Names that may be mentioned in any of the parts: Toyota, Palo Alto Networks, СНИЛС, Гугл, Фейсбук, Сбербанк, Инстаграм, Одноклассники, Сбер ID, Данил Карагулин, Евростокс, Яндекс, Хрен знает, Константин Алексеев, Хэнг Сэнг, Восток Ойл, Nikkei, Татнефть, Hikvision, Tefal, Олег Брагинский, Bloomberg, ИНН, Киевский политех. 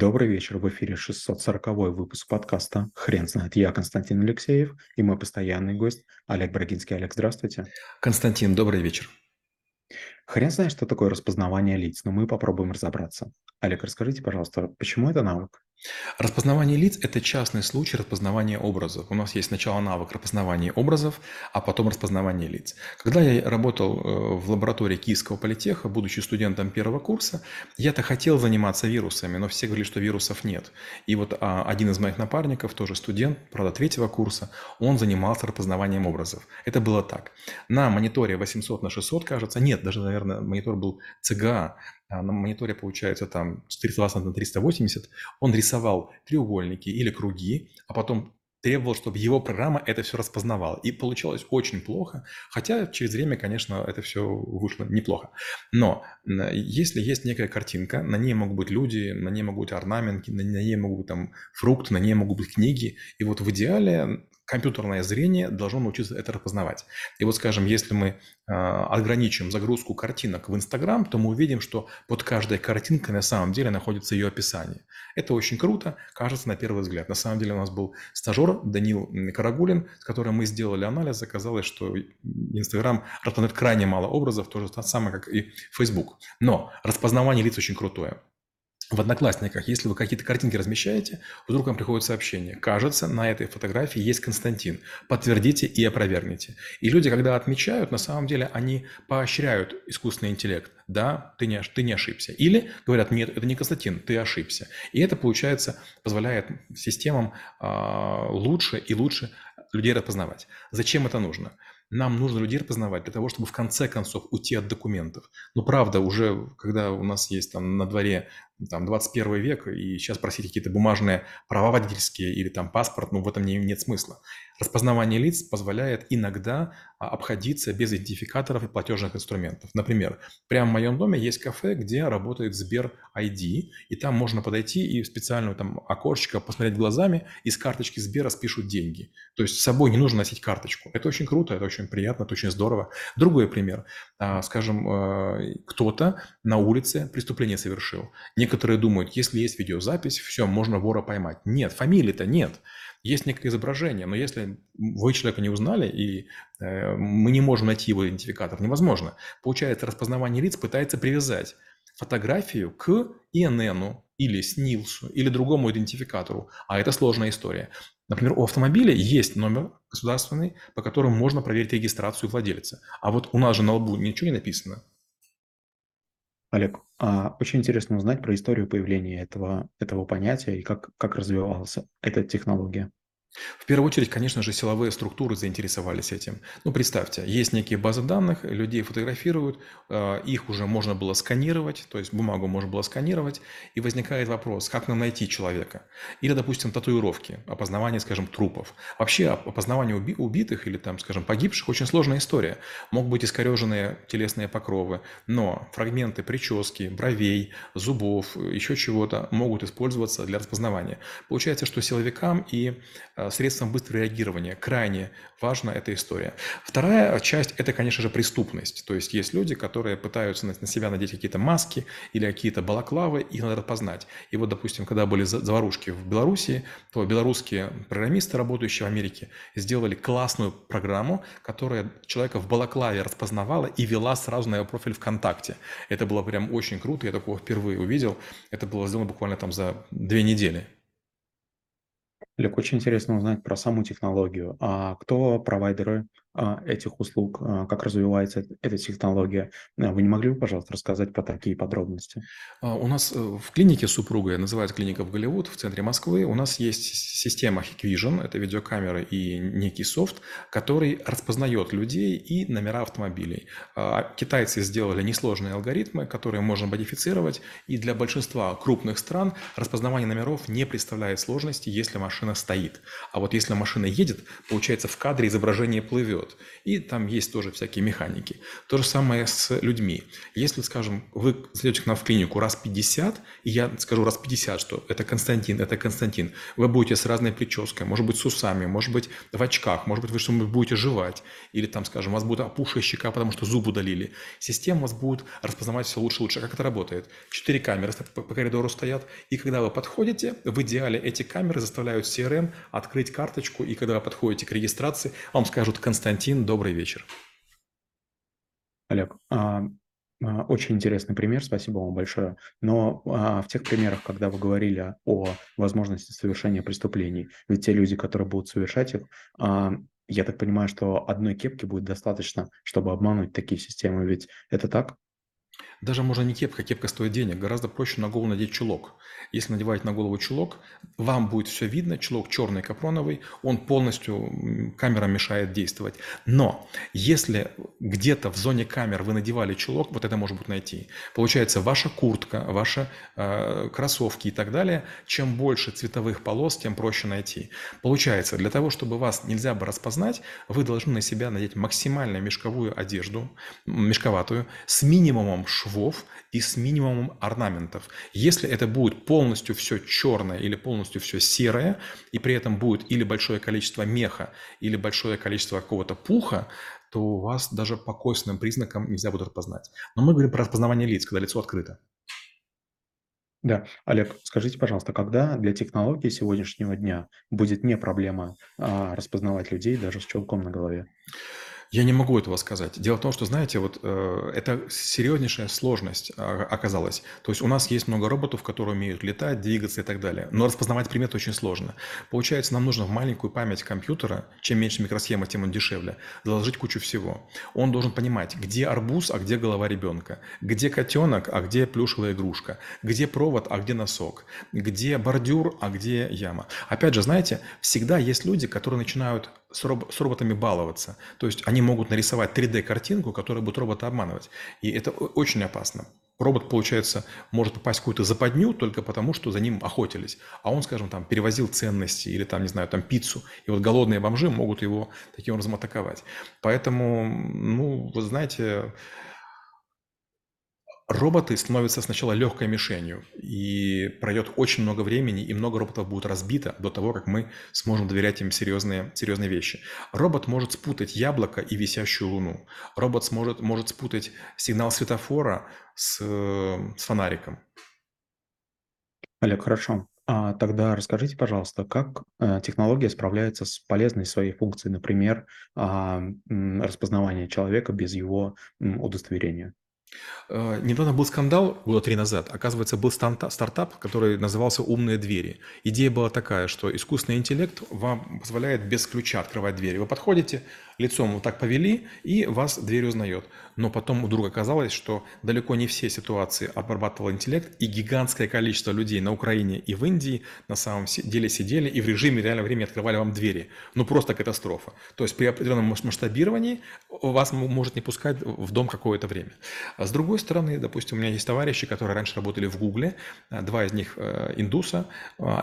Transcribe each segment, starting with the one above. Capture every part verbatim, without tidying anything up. Добрый вечер, в эфире шестьсот сороковой выпуск подкаста «Хрен знает». Я Константин Алексеев и мой постоянный гость Олег Брагинский. Олег, здравствуйте. Константин, добрый вечер. Хрен знает, что такое распознавание лиц, но мы попробуем разобраться. Олег, расскажите, пожалуйста, почему это навык? Распознавание лиц – это частный случай распознавания образов. У нас есть сначала навык распознавания образов, а потом распознавание лиц. Когда я работал в лаборатории Киевского политеха, будучи студентом первого курса, я-то хотел заниматься вирусами, но все говорили, что вирусов нет. И вот один из моих напарников, тоже студент, правда, третьего курса, он занимался распознаванием образов. Это было так. На мониторе восемьсот на шестьсот, кажется, нет, даже, наверное, монитор был ЦГА, на мониторе, получается, там триста двадцать на триста восемьдесят, он рисовал треугольники или круги, а потом требовал, чтобы его программа это все распознавала. И получалось очень плохо, хотя через время, конечно, это все вышло неплохо. Но если есть некая картинка, на ней могут быть люди, на ней могут быть орнаменты, на ней могут быть там фрукты, на ней могут быть книги, и вот в идеале компьютерное зрение должно научиться это распознавать. И вот, скажем, если мы э, ограничим загрузку картинок в Инстаграм, то мы увидим, что под каждой картинкой на самом деле находится ее описание. Это очень круто, кажется, на первый взгляд. На самом деле у нас был стажер Данил Карагулин, с которым мы сделали анализ. Оказалось, что Инстаграм распознает крайне мало образов, то же самое, как и Фейсбук. Но распознавание лиц очень крутое. В Одноклассниках, если вы какие-то картинки размещаете, вдруг вам приходит сообщение. Кажется, на этой фотографии есть Константин. Подтвердите и опровергните. И люди, когда отмечают, на самом деле они поощряют искусственный интеллект. Да, ты не, ты не ошибся. Или говорят, нет, это не Константин, ты ошибся. И это, получается, позволяет системам э, лучше и лучше людей распознавать. Зачем это нужно? Нам нужно людей распознавать для того, чтобы в конце концов уйти от документов. Но правда, уже когда у нас есть там на дворе там, двадцать первый век, и сейчас просить какие-то бумажные права водительские или там паспорт, ну в этом не, нет смысла. Распознавание лиц позволяет иногда обходиться без идентификаторов и платежных инструментов. Например, прямо в моем доме есть кафе, где работает Сбер ай ди, и там можно подойти и в специальное там окошечко посмотреть глазами, и с карточки Сбера спишут деньги. То есть с собой не нужно носить карточку. Это очень круто, это очень очень приятно, это очень здорово. Другой пример. Скажем, кто-то на улице преступление совершил. Некоторые думают, если есть видеозапись, все, можно вора поймать. Нет, фамилии-то нет. Есть некое изображение, но если вы человека не узнали, и мы не можем найти его идентификатор, невозможно. Получается, распознавание лиц пытается привязать фотографию к ИННу или СНИЛСу или другому идентификатору, а это сложная история. Например, у автомобиля есть номер государственный, по которому можно проверить регистрацию владельца. А вот у нас же на лбу ничего не написано. Олег, а очень интересно узнать про историю появления этого, этого понятия и как, как развивалась эта технология. В первую очередь, конечно же, силовые структуры заинтересовались этим. Ну, представьте, есть некие базы данных, людей фотографируют, их уже можно было сканировать, то есть бумагу можно было сканировать, и возникает вопрос, как нам найти человека? Или, допустим, татуировки, опознавание, скажем, трупов. Вообще, опознавание уби- убитых или, там, скажем, погибших – очень сложная история. Могут быть искореженные телесные покровы, но фрагменты прически, бровей, зубов, еще чего-то могут использоваться для распознавания. Получается, что силовикам и средством быстрого реагирования. Крайне важна эта история. Вторая часть – это, конечно же, преступность. То есть есть люди, которые пытаются на себя надеть какие-то маски или какие-то балаклавы, их надо распознать. И вот, допустим, когда были заварушки в Белоруссии, то белорусские программисты, работающие в Америке, сделали классную программу, которая человека в балаклаве распознавала и вела сразу на его профиль ВКонтакте. Это было прям очень круто, я такого впервые увидел. Это было сделано буквально там за две недели. Олег, очень интересно узнать про саму технологию. А кто провайдеры этих услуг? Как развивается эта технология? Вы не могли бы, пожалуйста, рассказать про такие подробности? У нас в клинике с супругой, называется клиника в Голливуд, в центре Москвы, у нас есть система Hikvision, это видеокамеры и некий софт, который распознает людей и номера автомобилей. Китайцы сделали несложные алгоритмы, которые можно модифицировать, и для большинства крупных стран распознавание номеров не представляет сложности, если машина стоит. А вот если машина едет, получается, в кадре изображение плывет. вперед. И там есть тоже всякие механики. То же самое с людьми. Если, скажем, вы зайдете к нам в клинику раз пятьдесят, и я скажу раз пятьдесят, что это Константин, это Константин, вы будете с разной прической, может быть, с усами, может быть, в очках, может быть, вы что-нибудь будете жевать, или там, скажем, у вас будет опухшая щека, потому что зуб удалили. Система вас будет распознавать все лучше и лучше. Как это работает? Четыре камеры по коридору стоят, и когда вы подходите, в идеале эти камеры заставляют си эр эм открыть карточку, и когда вы подходите к регистрации, вам скажут: Константин, добрый вечер. Олег, очень интересный пример, спасибо вам большое. Но в тех примерах, когда вы говорили о возможности совершения преступлений, ведь те люди, которые будут совершать их, я так понимаю, что одной кепки будет достаточно, чтобы обмануть такие системы, ведь это так? Даже можно не кепка, кепка стоит денег. Гораздо проще на голову надеть чулок. Если надеваете на голову чулок, вам будет все видно. Чулок черный, капроновый, он полностью, камерам мешает действовать. Но если где-то в зоне камер вы надевали чулок, вот это можно будет найти. Получается, ваша куртка, ваши э, кроссовки и так далее, чем больше цветовых полос, тем проще найти. Получается, для того, чтобы вас нельзя бы распознать, вы должны на себя надеть максимально мешковую одежду, мешковатую, с минимумом швов и с минимумом орнаментов. Если это будет полностью все черное или полностью все серое, и при этом будет или большое количество меха, или большое количество какого-то пуха, то у вас даже по косвенным признакам нельзя будет распознать. Но мы говорим про распознавание лиц, когда лицо открыто. Да. Олег, скажите, пожалуйста, когда для технологии сегодняшнего дня будет не проблема а распознавать людей даже с чулком на голове? Я не могу этого сказать. Дело в том, что, знаете, вот э, это серьезнейшая сложность э, оказалась. То есть у нас есть много роботов, которые умеют летать, двигаться и так далее. Но распознавать приметы очень сложно. Получается, нам нужно в маленькую память компьютера, чем меньше микросхема, тем он дешевле, заложить кучу всего. Он должен понимать, где арбуз, а где голова ребенка, где котенок, а где плюшевая игрушка, где провод, а где носок, где бордюр, а где яма. Опять же, знаете, всегда есть люди, которые начинают с, роб- с роботами баловаться. То есть они могут нарисовать три дэ-картинку, которая будет робота обманывать. И это очень опасно. Робот, получается, может попасть в какую-то западню только потому, что за ним охотились. А он, скажем, там перевозил ценности или там, не знаю, там пиццу. И вот голодные бомжи могут его таким образом атаковать. Поэтому, ну, вы знаете, роботы становятся сначала легкой мишенью. И пройдет очень много времени, и много роботов будет разбито до того, как мы сможем доверять им серьезные, серьезные вещи. Робот может спутать яблоко и висящую луну. Робот сможет, может спутать сигнал светофора с, с фонариком. Олег, хорошо. А тогда расскажите, пожалуйста, как технология справляется с полезной своей функцией, например, распознавание человека без его удостоверения? Недавно был скандал, года три назад, оказывается, был стартап, который назывался «Умные двери». Идея была такая, что искусственный интеллект вам позволяет без ключа открывать дверь. Вы подходите, лицом вот так повели, и вас дверь узнает. Но потом вдруг оказалось, что далеко не все ситуации обрабатывал интеллект, и гигантское количество людей на Украине и в Индии на самом деле сидели и в режиме реального времени открывали вам двери. Ну просто катастрофа. То есть при определенном масштабировании вас может не пускать в дом какое-то время. А с другой стороны, допустим, у меня есть товарищи, которые раньше работали в Гугле, два из них индуса,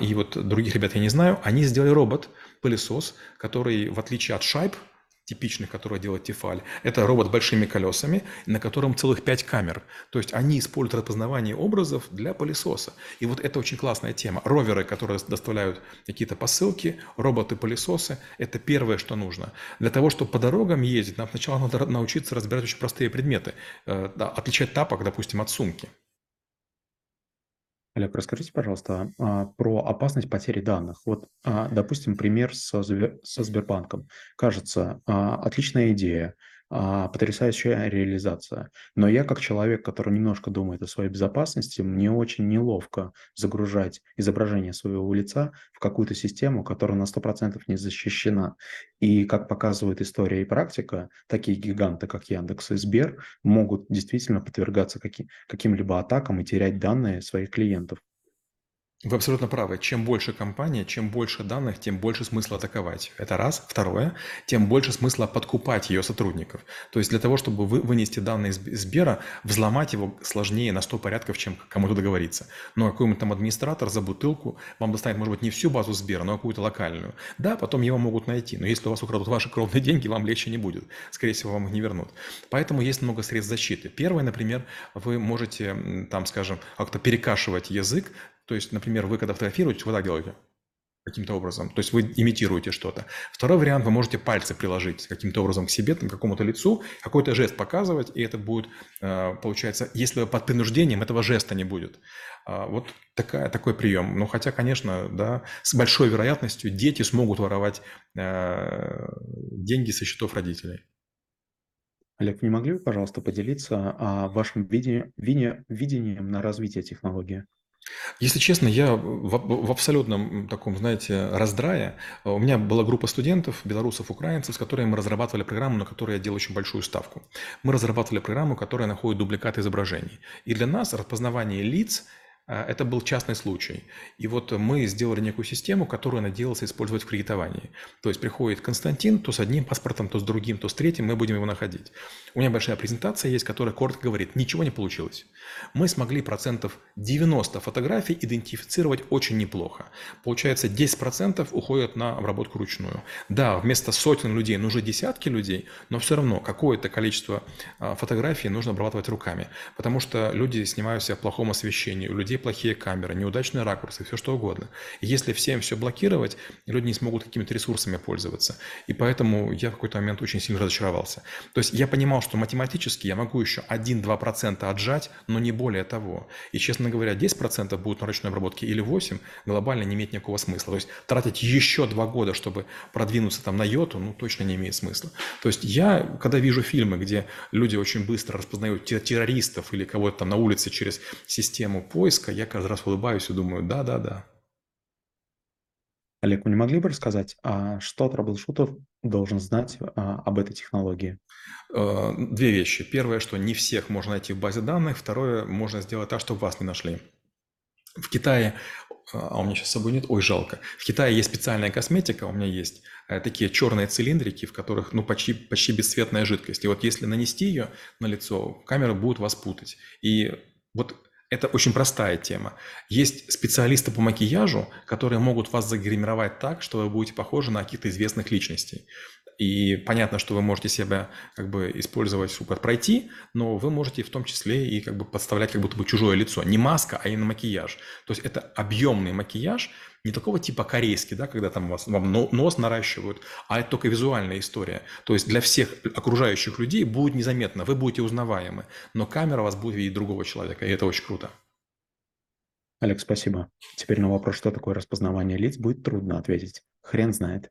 и вот других ребят я не знаю, они сделали робот-пылесос, который, в отличие от шайб, типичных, которые делает Tefal, это робот с большими колесами, на котором целых пять камер. То есть они используют распознавание образов для пылесоса. И вот это очень классная тема. Роверы, которые доставляют какие-то посылки, роботы-пылесосы – это первое, что нужно. Для того, чтобы по дорогам ездить, нам сначала надо научиться разбирать очень простые предметы. Отличать тапок, допустим, от сумки. Олег, расскажите, пожалуйста, про опасность потери данных. Вот, допустим, пример со, со Сбербанком. Кажется, отличная идея, потрясающая реализация. Но я, как человек, который немножко думает о своей безопасности, мне очень неловко загружать изображение своего лица в какую-то систему, которая на сто процентов не защищена. И, как показывает история и практика, такие гиганты, как Яндекс и Сбер, могут действительно подвергаться каким- каким-либо атакам и терять данные своих клиентов. Вы абсолютно правы. Чем больше компания, чем больше данных, тем больше смысла атаковать. Это раз. Второе, тем больше смысла подкупать ее сотрудников. То есть для того, чтобы вы вынести данные из Сбера, взломать его сложнее на сто порядков, чем кому-то договориться. Но какой-нибудь там администратор за бутылку вам достанет, может быть, не всю базу Сбера, но какую-то локальную. Да, потом его могут найти. Но если у вас украдут ваши кровные деньги, вам легче не будет. Скорее всего, вам их не вернут. Поэтому есть много средств защиты. Первое, например, вы можете, там, скажем, как-то перекашивать язык. То есть, например, вы когда фотографируете, вы так делаете каким-то образом. То есть вы имитируете что-то. Второй вариант, вы можете пальцы приложить каким-то образом к себе, там, к какому-то лицу, какой-то жест показывать, и это будет, получается, если вы под принуждением, этого жеста не будет. Вот такая, такой прием. Ну, хотя, конечно, да, с большой вероятностью дети смогут воровать деньги со счетов родителей. Олег, не могли бы, пожалуйста, поделиться вашим виде, виде, видением на развитие технологии? Если честно, я в, в абсолютном таком, знаете, раздрае. У меня была группа студентов, белорусов, украинцев, с которыми мы разрабатывали программу, на которой я делал очень большую ставку. Мы разрабатывали программу, которая находит дубликаты изображений. И для нас распознавание лиц – это был частный случай. И вот мы сделали некую систему, которую надеялась использовать в кредитовании. То есть приходит Константин, то с одним паспортом, то с другим, то с третьим, мы будем его находить. У меня большая презентация есть, которая коротко говорит: ничего не получилось. Мы смогли процентов девяносто фотографий идентифицировать очень неплохо. Получается, десять процентов уходят на обработку ручную. Да, вместо сотен людей нужны десятки людей, но все равно какое-то количество фотографий нужно обрабатывать руками, потому что люди снимают себя в плохом освещении, у людей плохие камеры, неудачные ракурсы, все что угодно. И если всем все блокировать, люди не смогут какими-то ресурсами пользоваться. И поэтому я в какой-то момент очень сильно разочаровался. То есть я понимал, что математически я могу еще один-два процента отжать, но не более того. И, честно говоря, десять процентов будут на ручной обработке или восемь процентов, глобально не имеет никакого смысла. То есть тратить еще два года, чтобы продвинуться там на йоту, ну, точно не имеет смысла. То есть я, когда вижу фильмы, где люди очень быстро распознают террористов или кого-то там на улице через систему поиска, я каждый раз улыбаюсь и думаю: да-да-да. Олег, вы не могли бы рассказать, что траблшутер должен знать об этой технологии? Две вещи. Первое, что не всех можно найти в базе данных. Второе, можно сделать так, чтобы вас не нашли. В Китае, а у меня сейчас с собой нет, ой, жалко. В Китае есть специальная косметика, у меня есть такие черные цилиндрики, в которых, ну, почти, почти бесцветная жидкость. И вот если нанести ее на лицо, камера будет вас путать. И вот... это очень простая тема. Есть специалисты по макияжу, которые могут вас загримировать так, что вы будете похожи на каких-то известных личностей. И понятно, что вы можете себя как бы использовать, супер пройти, но вы можете в том числе и как бы подставлять как будто бы чужое лицо. Не маска, а именно макияж. То есть это объемный макияж, не такого типа корейский, да, когда там вас, вам нос наращивают, а это только визуальная история. То есть для всех окружающих людей будет незаметно, вы будете узнаваемы, но камера вас будет видеть другого человека, и это очень круто. Олег, спасибо. Теперь на вопрос, что такое распознавание лиц, будет трудно ответить. Хрен знает.